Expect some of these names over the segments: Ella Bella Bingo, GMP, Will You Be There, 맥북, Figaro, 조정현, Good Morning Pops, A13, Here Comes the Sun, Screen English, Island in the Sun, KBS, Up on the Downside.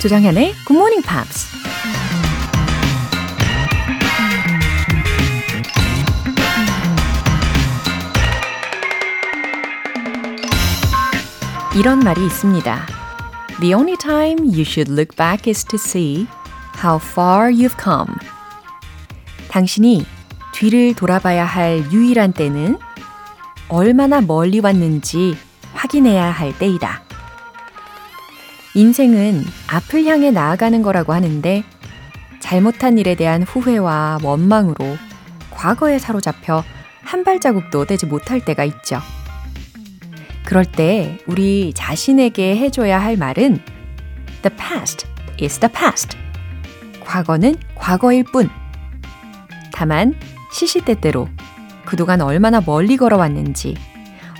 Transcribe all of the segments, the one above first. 조정현의 Good Morning Pops. 이런 말이 있습니다. The only time you should look back is to see how far you've come. 당신이 뒤를 돌아봐야 할 유일한 때는 얼마나 멀리 왔는지 확인해야 할 때이다. 인생은 앞을 향해 나아가는 거라고 하는데 잘못한 일에 대한 후회와 원망으로 과거에 사로잡혀 한 발자국도 떼지 못할 때가 있죠. 그럴 때 우리 자신에게 해줘야 할 말은 The past is the past. 과거는 과거일 뿐. 다만 시시때때로 그동안 얼마나 멀리 걸어왔는지,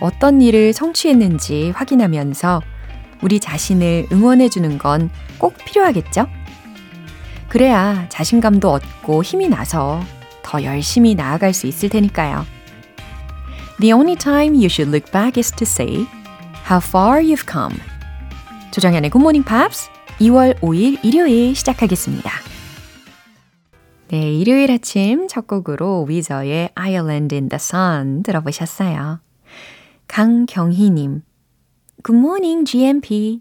어떤 일을 성취했는지 확인하면서 우리 자신을 응원해주는 건 꼭 필요하겠죠? 그래야 자신감도 얻고 힘이 나서 더 열심히 나아갈 수 있을 테니까요. The only time you should look back is to say how far you've come. 조정현의 Good Morning Pops 2월 5일 일요일 시작하겠습니다. 네, 일요일 아침 첫 곡으로 위저의 Island in the Sun 들어보셨어요. 강경희님, Good morning, GMP.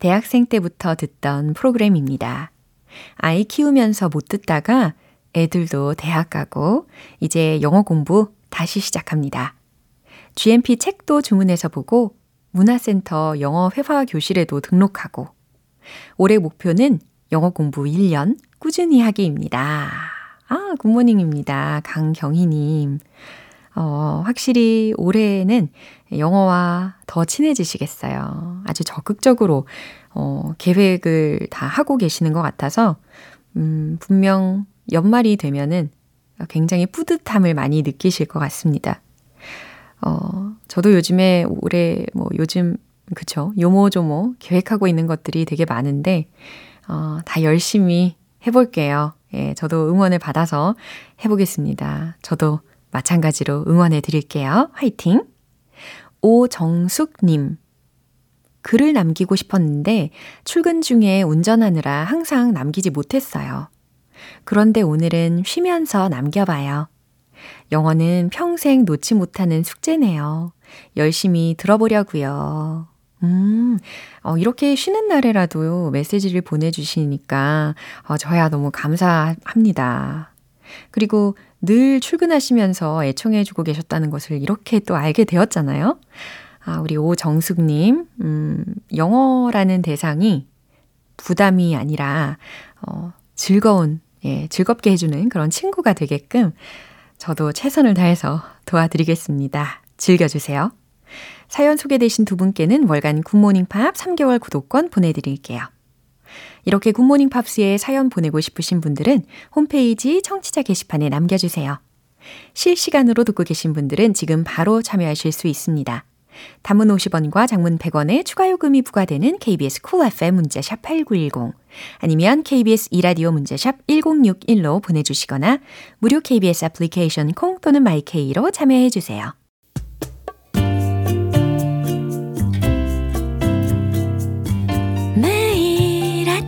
대학생 때부터 듣던 프로그램입니다. 아이 키우면서 못 듣다가 애들도 대학 가고 이제 영어 공부 다시 시작합니다. GMP 책도 주문해서 보고 문화센터 영어 회화 교실에도 등록하고 올해 목표는 영어 공부 1년 꾸준히 하기입니다. 아, 굿모닝입니다. 강경희님. 확실히 올해는 영어와 더 친해지시겠어요. 아주 적극적으로 계획을 다 하고 계시는 것 같아서 분명 연말이 되면은 굉장히 뿌듯함을 많이 느끼실 것 같습니다. 저도 요즘에 올해 요즘 요모조모 계획하고 있는 것들이 되게 많은데 다 열심히 해볼게요. 예, 저도 응원을 받아서 해보겠습니다. 저도 마찬가지로 응원해 드릴게요. 화이팅! 오정숙님, 글을 남기고 싶었는데 출근 중에 운전하느라 항상 남기지 못했어요. 그런데 오늘은 쉬면서 남겨봐요. 영어는 평생 놓지 못하는 숙제네요. 열심히 들어보려고요. 이렇게 쉬는 날에라도 메시지를 보내주시니까 저야 너무 감사합니다. 그리고 늘 출근하시면서 애청해주고 계셨다는 것을 이렇게 또 알게 되었잖아요. 아, 우리 오정숙님, 영어라는 대상이 부담이 아니라 즐겁게 해주는 그런 친구가 되게끔 저도 최선을 다해서 도와드리겠습니다. 즐겨주세요. 사연 소개되신 두 분께는 월간 굿모닝팝 3개월 구독권 보내드릴게요. 이렇게 굿모닝 팝스에 사연 보내고 싶으신 분들은 홈페이지 청취자 게시판에 남겨주세요. 실시간으로 듣고 계신 분들은 지금 바로 참여하실 수 있습니다. 단문 50원과 장문 100원에 추가 요금이 부과되는 KBS 쿨 FM 문자샵 8910 아니면 KBS 2라디오 문자샵 1061로 보내주시거나 무료 KBS 애플리케이션 콩 또는 마이케이로 참여해주세요.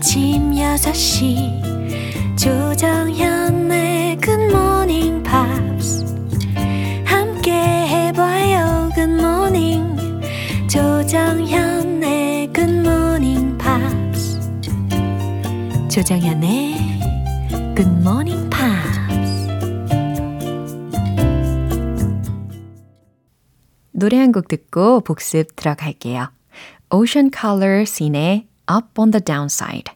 아침 6시 조정현의 Good Morning Pops 함께 해봐요. Good Morning 조정현의 Good Morning Pops 조정현의 Good Morning Pops. 노래 한 곡 듣고 복습 들어갈게요. Ocean Colour Scene의 Up on the Downside.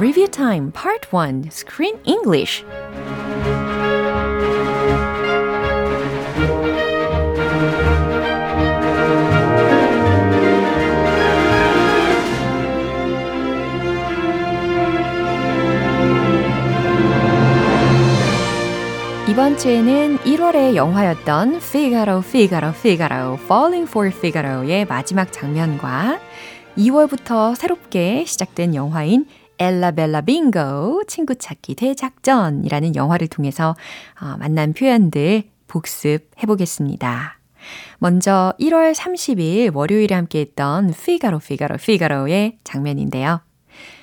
Review Time Part 1 Screen English. 이번 주에는 1월의 영화였던 Figaro, Figaro, Figaro, Falling for Figaro의 마지막 장면과 2월부터 새롭게 시작된 영화인 Ella Bella Bingo, 친구 찾기 대작전이라는 영화를 통해서 만난 표현들 복습해보겠습니다. 먼저 1월 30일 월요일에 함께했던 피가로의 장면인데요.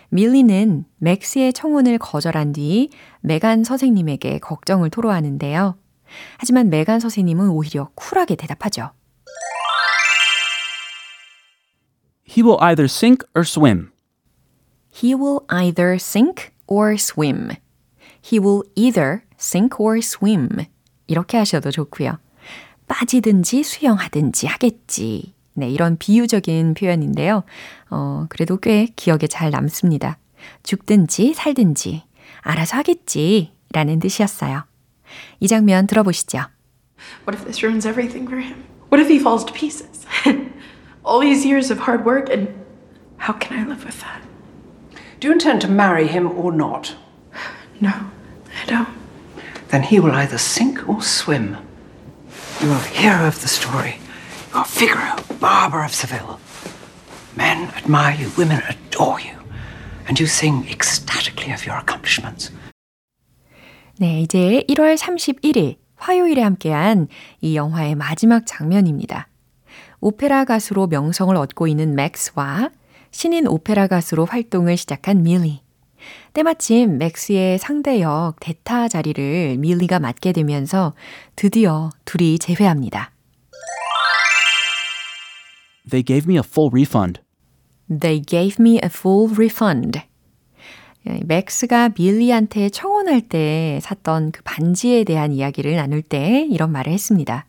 밀리는 맥스의 청혼을 거절한 뒤 메간 선생님에게 걱정을 토로하는데요. 하지만 메간 선생님은 오히려 쿨하게 대답하죠. He will either sink or swim. He will either sink or swim. He will either sink or swim. 이렇게 하셔도 좋고요. 빠지든지 수영하든지 하겠지. 네, 이런 비유적인 표현인데요. 그래도 꽤 기억에 잘 남습니다. 죽든지 살든지 알아서 하겠지라는 뜻이었어요. 이 장면 들어보시죠. What if this ruins everything for him? What if he falls to pieces? All these years of hard work and how can I live with that? Do you intend to marry him or not? No, I don't. Then he will either sink or swim. You are the hero of the story. You are Figaro, Barbara of Seville. Men admire you, women adore you. And you sing ecstatically of your accomplishments. 네, 이제 1월 31일 화요일에 함께한 이 영화의 마지막 장면입니다. 오페라 가수로 명성을 얻고 있는 맥스와 신인 오페라 가수로 활동을 시작한 밀리. 때마침 맥스의 상대역 대타 자리를 밀리가 맡게 되면서 드디어 둘이 재회합니다. They gave me a full refund. They gave me a full refund. 맥스가 밀리한테 청혼할 때 샀던 그 반지에 대한 이야기를 나눌 때 이런 말을 했습니다.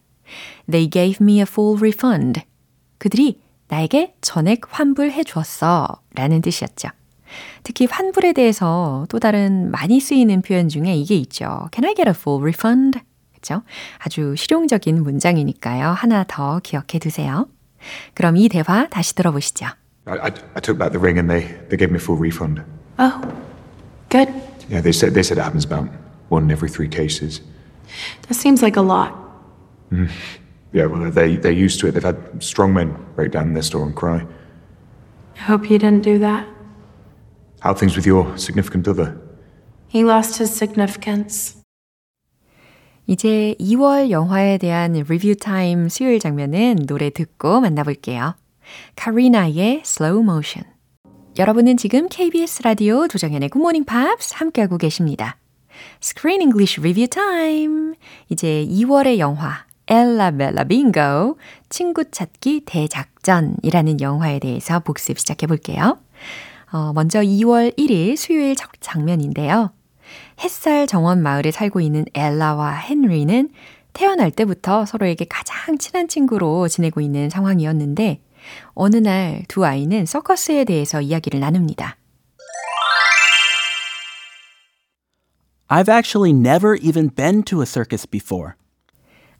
They gave me a full refund. 그들이 나에게 전액 환불해 주었어 라는 뜻이었죠. 특히 환불에 대해서 또 다른 많이 쓰이는 표현 중에 이게 있죠. Can I get a full refund? 그렇죠? 아주 실용적인 문장이니까요. 하나 더 기억해 두세요. 그럼 이 대화 다시 들어보시죠. I took back the ring and they gave me a full refund. Oh, good. Yeah, they said it happens about one in every three cases. That seems like a lot. Mm. Yeah, well, they're used to it. They've had strong men break down in their store and cry. I hope you didn't do that. How are things with your significant other? He lost his significance. 이제 2월 영화에 대한 리뷰 타임 수요일 장면은 노래 듣고 만나볼게요. 카리나의 Slow Motion. 여러분은 지금 KBS 라디오 조정현의 Good Morning Pops 함께하고 계십니다. Screen English Review Time. 이제 2월의 영화 Ella Bella Bingo, 친구 찾기 대작전이라는 영화에 대해서 복습 시작해 볼게요. 먼저 2월 1일 수요일 첫 장면인데요. 햇살 정원 마을에 살고 있는 엘라와 헨리는 태어날 때부터 서로에게 가장 친한 친구로 지내고 있는 상황이었는데 어느 날 두 아이는 서커스에 대해서 이야기를 나눕니다. I've actually never even been to a circus before.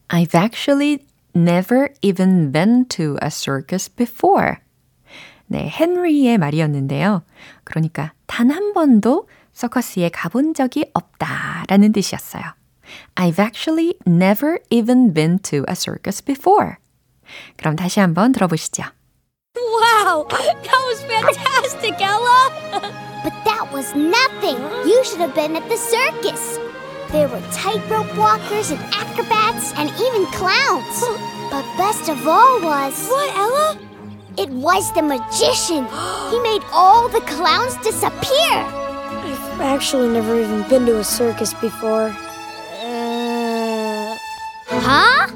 I've actually never even been to a circus before. 네, 헨리의 말이었는데요. 그러니까 단 한 번도 서커스에 가본 적이 없다라는 뜻이었어요. I've actually never even been to a circus before. 그럼 다시 한번 들어보시죠. Wow, that was fantastic, Ella! But that was nothing. You should have been at the circus. There were tightrope walkers and acrobats and even clowns. But best of all was... What, Ella? It was the magician. He made all the clowns disappear. I've actually never even been to a circus before. Huh?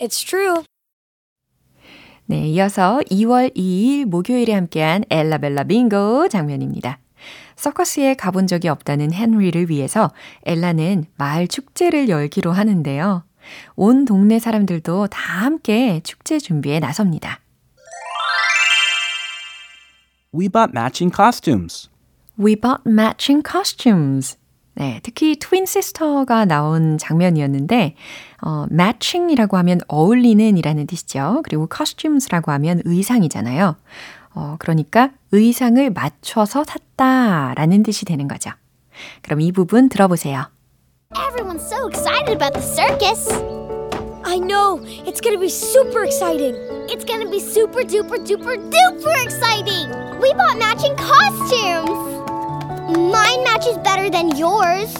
It's true. 네, 이어서 2월 2일 목요일에 함께한 엘라벨라 빙고 장면입니다. 서커스에 가본 적이 없다는 헨리를 위해서 엘라는 마을 축제를 열기로 하는데요. 온 동네 사람들도 다 함께 축제 준비에 나섭니다. We bought matching costumes. We bought matching costumes. 네, 특히 트윈 시스터가 나온 장면이었는데 matching이라고 하면 어울리는 이라는 뜻이죠. 그리고 costumes라고 하면 의상이잖아요. 그러니까 의상을 맞춰서 샀다라는 뜻이 되는 거죠. 그럼 이 부분 들어보세요. Everyone's so excited about the circus. I know. It's going to be super exciting. It's going to be super duper duper duper exciting. We bought matching costumes. Mine matches better than yours.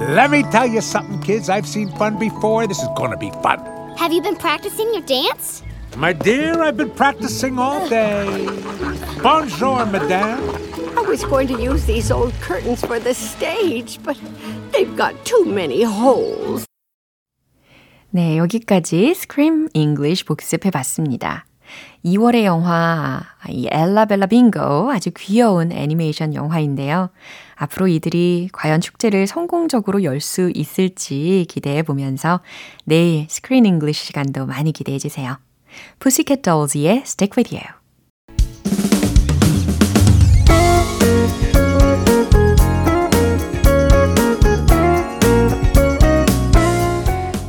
Let me tell you something, kids. I've seen fun before. This is gonna be fun. Have you been practicing your dance? My dear, I've been practicing all day. Bonjour, madame. I was going to use these old curtains for the stage, but they've got too many holes. 네, 여기까지 Screen English 복습해봤습니다. 2월의 영화, 이 엘라 벨라 빙고 아주 귀여운 애니메이션 영화인데요. 앞으로 이들이 과연 축제를 성공적으로 열 수 있을지 기대해보면서 내일 Screen English 시간도 많이 기대해주세요. Pussycat Dolls의 Stick With You.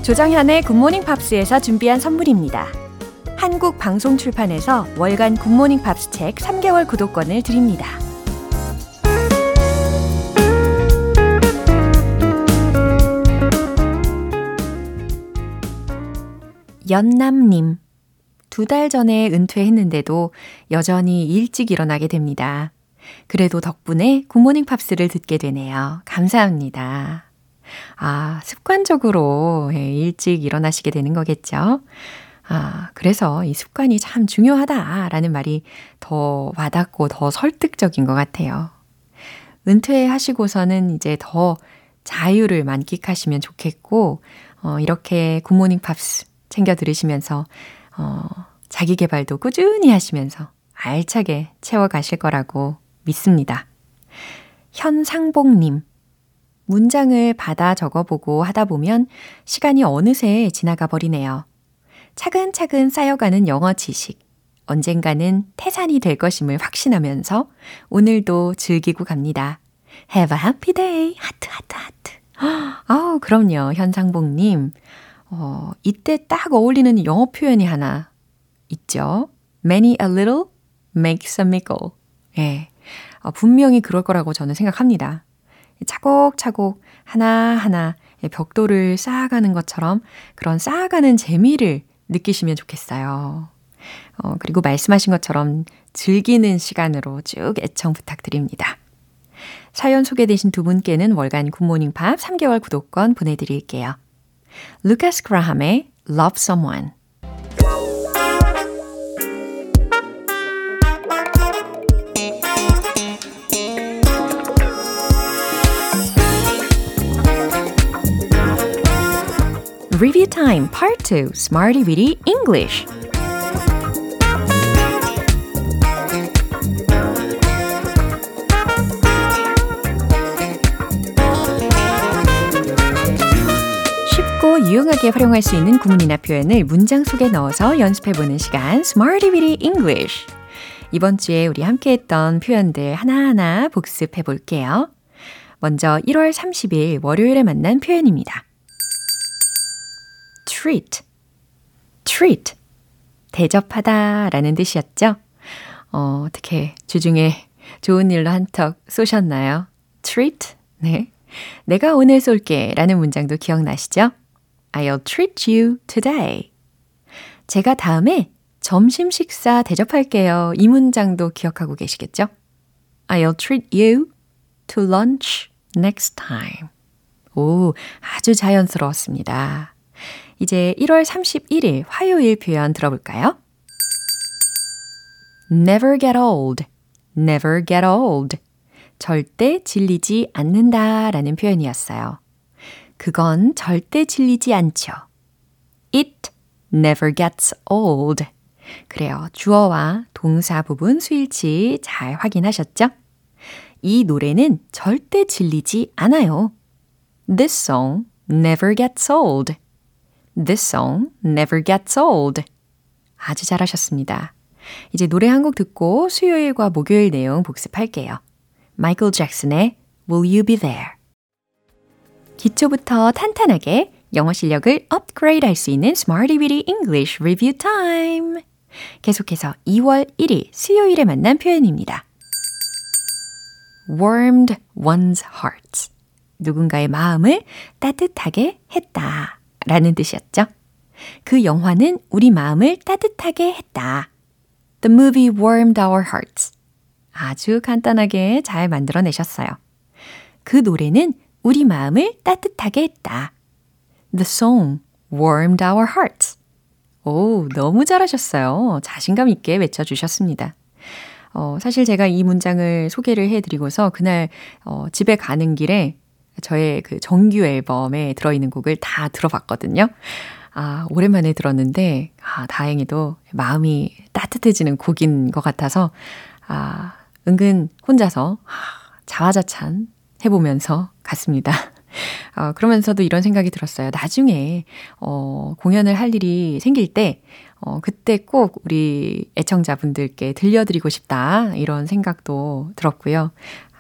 조정현의 굿모닝 팝스에서 준비한 선물입니다. 한국 방송 출판에서 월간 굿모닝 팝스 책 3개월 구독권을 드립니다. 연남님, 2달 전에 은퇴했는데도 여전히 일찍 일어나게 됩니다. 그래도 덕분에 굿모닝 팝스를 듣게 되네요. 감사합니다. 아, 습관적으로 일찍 일어나시게 되는 거겠죠? 아, 그래서 이 습관이 참 중요하다라는 말이 더 와닿고 더 설득적인 것 같아요. 은퇴하시고서는 이제 더 자유를 만끽하시면 좋겠고, 이렇게 굿모닝 팝스 챙겨 들으시면서 자기 개발도 꾸준히 하시면서 알차게 채워가실 거라고 믿습니다. 현상봉님, 문장을 받아 적어보고 하다 보면 시간이 어느새 지나가 버리네요. 차근차근 쌓여가는 영어 지식, 언젠가는 태산이 될 것임을 확신하면서 오늘도 즐기고 갑니다. Have a happy day! 하트 하트 하트! 아우, 그럼요, 현상봉님. 이때 딱 어울리는 영어 표현이 하나 있죠. Many a little makes a mickle. 예, 분명히 그럴 거라고 저는 생각합니다. 차곡차곡 하나하나 벽돌을 쌓아가는 것처럼 그런 쌓아가는 재미를 느끼시면 좋겠어요. 그리고 말씀하신 것처럼 즐기는 시간으로 쭉 애청 부탁드립니다. 사연 소개되신 두 분께는 월간 굿모닝 팝 3개월 구독권 보내드릴게요. Lucas Graham의 Love Someone. Review Time Part 2 Smarty Bitty English. 유용하게 활용할 수 있는 구문이나 표현을 문장 속에 넣어서 연습해보는 시간 Smarty Bitty English. 이번 주에 우리 함께했던 표현들 하나하나 복습해볼게요. 먼저 1월 30일 월요일에 만난 표현입니다. Treat, treat, 대접하다 라는 뜻이었죠. 어떻게 주중에 좋은 일로 한턱 쏘셨나요? Treat, 네, 내가 오늘 쏠게 라는 문장도 기억나시죠? I'll treat you today. 제가 다음에 점심 식사 대접할게요. 이 문장도 기억하고 계시겠죠? I'll treat you to lunch next time. 오, 아주 자연스러웠습니다. 이제 1월 31일 화요일 표현 들어볼까요? Never get old, never get old. 절대 질리지 않는다 라는 표현이었어요. 그건 절대 질리지 않죠. It never gets old. 그래요. 주어와 동사 부분 수일치 잘 확인하셨죠? 이 노래는 절대 질리지 않아요. This song never gets old. This song never gets old. 아주 잘하셨습니다. 이제 노래 한 곡 듣고 수요일과 목요일 내용 복습할게요. 마이클 잭슨의 Will You Be There. 기초부터 탄탄하게 영어 실력을 업그레이드 할 수 있는 Smarty Bitty English Review Time. 계속해서 2월 1일 수요일에 만난 표현입니다. Warmed one's heart. 누군가의 마음을 따뜻하게 했다 라는 뜻이었죠. 그 영화는 우리 마음을 따뜻하게 했다. The movie warmed our hearts. 아주 간단하게 잘 만들어내셨어요. 그 노래는 우리 마음을 따뜻하게 했다. The song warmed our hearts. 오, 너무 잘하셨어요. 자신감 있게 외쳐주셨습니다. 사실 제가 이 문장을 소개를 해드리고서 그날 집에 가는 길에 저의 그 정규 앨범에 들어있는 곡을 다 들어봤거든요. 아, 오랜만에 들었는데 다행히도 마음이 따뜻해지는 곡인 것 같아서 은근 혼자서 자화자찬 해보면서 갔습니다. 그러면서도 이런 생각이 들었어요. 나중에 공연을 할 일이 생길 때 그때 꼭 우리 애청자분들께 들려드리고 싶다 이런 생각도 들었고요.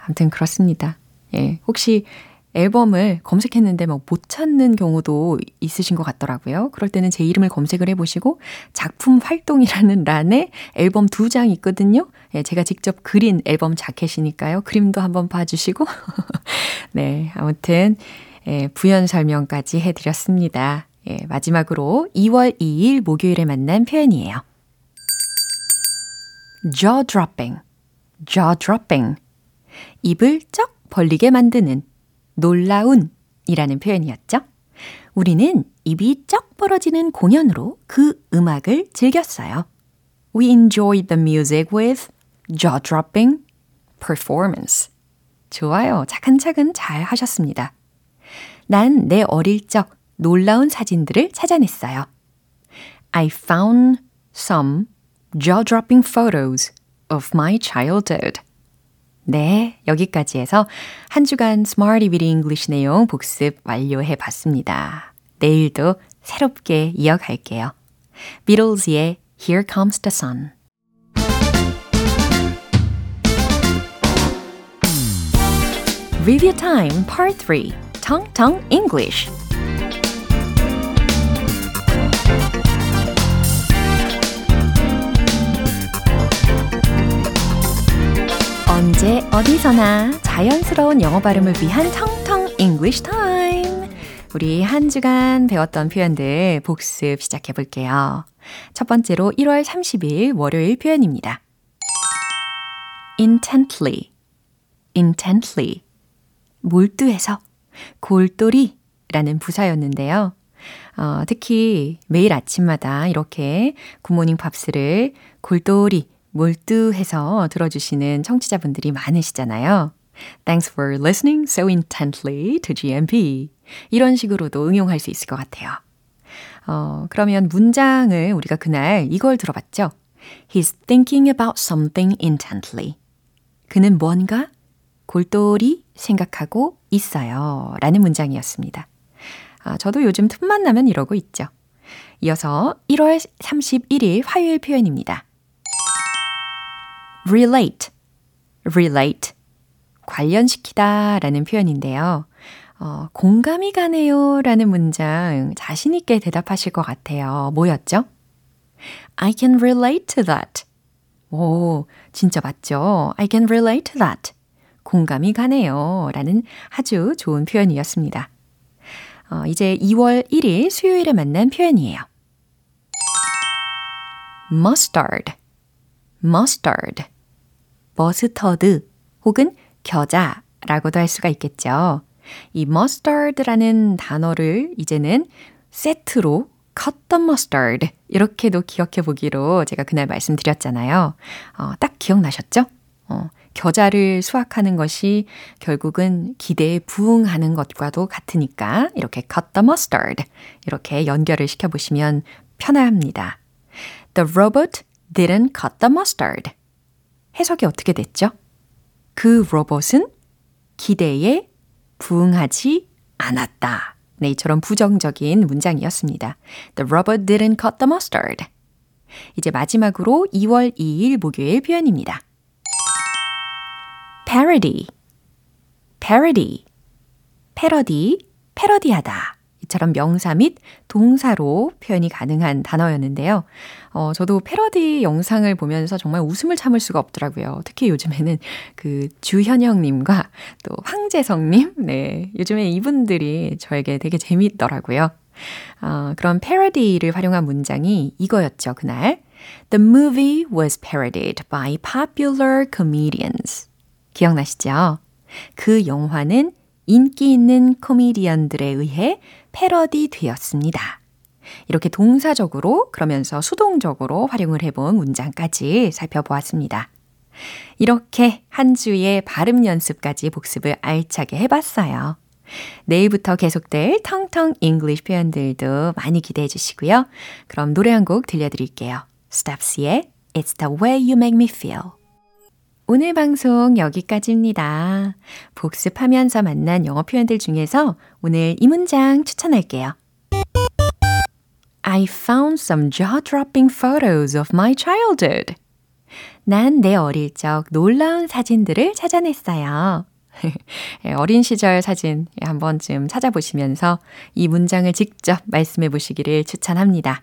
아무튼 그렇습니다. 예, 혹시 앨범을 검색했는데 막 못 찾는 경우도 있으신 것 같더라고요. 그럴 때는 제 이름을 검색을 해보시고 작품 활동이라는 란에 앨범 2장 있거든요. 예, 제가 직접 그린 앨범 자켓이니까요. 그림도 한번 봐주시고 네, 아무튼 예, 부연 설명까지 해드렸습니다. 예, 마지막으로 2월 2일 목요일에 만난 표현이에요. Jaw dropping, jaw dropping. 입을 쩍 벌리게 만드는 놀라운 이라는 표현이었죠. 우리는 입이 쩍 벌어지는 공연으로 그 음악을 즐겼어요. We enjoyed the music with jaw-dropping performance. 좋아요. 차근차근 잘 하셨습니다. 난 내 어릴 적 놀라운 사진들을 찾아냈어요. I found some jaw-dropping photos of my childhood. 네, 여기까지 해서 한 주간 Smarty Bitty English 내용 복습 완료해봤습니다. 내일도 새롭게 이어갈게요. Beatles의 Here Comes the Sun. Review Time Part 3 Tong Tong English. 언제 어디서나 자연스러운 영어 발음을 위한 텅텅 English Time. 우리 한 주간 배웠던 표현들 복습 시작해 볼게요. 첫 번째로 1월 30일 월요일 표현입니다. Intently, intently. 몰두해서, 골똘히라는 부사였는데요. 특히 매일 아침마다 이렇게 굿모닝 팝스를 골똘히 몰두해서 들어주시는 청취자분들이 많으시잖아요. Thanks for listening so intently to GMP. 이런 식으로도 응용할 수 있을 것 같아요. 그러면 문장을 우리가 그날 이걸 들어봤죠. He's thinking about something intently. 그는 뭔가 골똘히 생각하고 있어요. 라는 문장이었습니다. 저도 요즘 틈만 나면 이러고 있죠. 이어서 1월 31일 화요일 표현입니다. Relate, relate. 관련시키다 라는 표현인데요. 공감이 가네요 라는 문장 자신 있게 대답하실 것 같아요. 뭐였죠? I can relate to that. 오, 진짜 맞죠? I can relate to that. 공감이 가네요 라는 아주 좋은 표현이었습니다. 이제 2월 1일 수요일에 만난 표현이에요. Mustard, mustard. 머스터드 혹은 겨자라고도 할 수가 있겠죠. 이 mustard라는 단어를 이제는 세트로 cut the mustard 이렇게도 기억해 보기로 제가 그날 말씀드렸잖아요. 딱 기억나셨죠? 겨자를 수확하는 것이 결국은 기대에 부응하는 것과도 같으니까 이렇게 cut the mustard 이렇게 연결을 시켜보시면 편합니다. The robot didn't cut the mustard. 해석이 어떻게 됐죠? 그 로봇은 기대에 부응하지 않았다. 네, 이처럼 부정적인 문장이었습니다. The robot didn't cut the mustard. 이제 마지막으로 2월 2일 목요일 표현입니다. Parody, parody. 패러디, 패러디하다. 이처럼 명사 및 동사로 표현이 가능한 단어였는데요. 저도 패러디 영상을 보면서 정말 웃음을 참을 수가 없더라고요. 특히 요즘에는 그 주현영님과 또 황재성님, 네, 요즘에 이분들이 저에게 되게 재미있더라고요. 그런 패러디를 활용한 문장이 이거였죠, 그날. The movie was parodied by popular comedians. 기억나시죠? 그 영화는 인기 있는 코미디언들에 의해 패러디 되었습니다. 이렇게 동사적으로 그러면서 수동적으로 활용을 해본 문장까지 살펴보았습니다. 이렇게 한 주의 발음 연습까지 복습을 알차게 해봤어요. 내일부터 계속될 텅텅 잉글리쉬 표현들도 많이 기대해 주시고요. 그럼 노래 한 곡 들려드릴게요. 스탑스의 It's the way you make me feel. 오늘 방송 여기까지입니다. 복습하면서 만난 영어 표현들 중에서 오늘 이 문장 추천할게요. I found some jaw-dropping photos of my childhood. 난 내 어릴 적 놀라운 사진들을 찾아냈어요. 어린 시절 사진 한 번쯤 찾아보시면서 이 문장을 직접 말씀해 보시기를 추천합니다.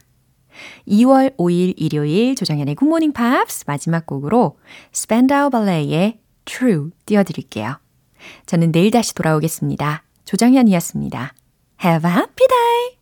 2월 5일 일요일 조정현의 Good Morning Pops 마지막 곡으로 스펜다우 발레의 True 띄워드릴게요. 저는 내일 다시 돌아오겠습니다. 조정현이었습니다. Have a happy day!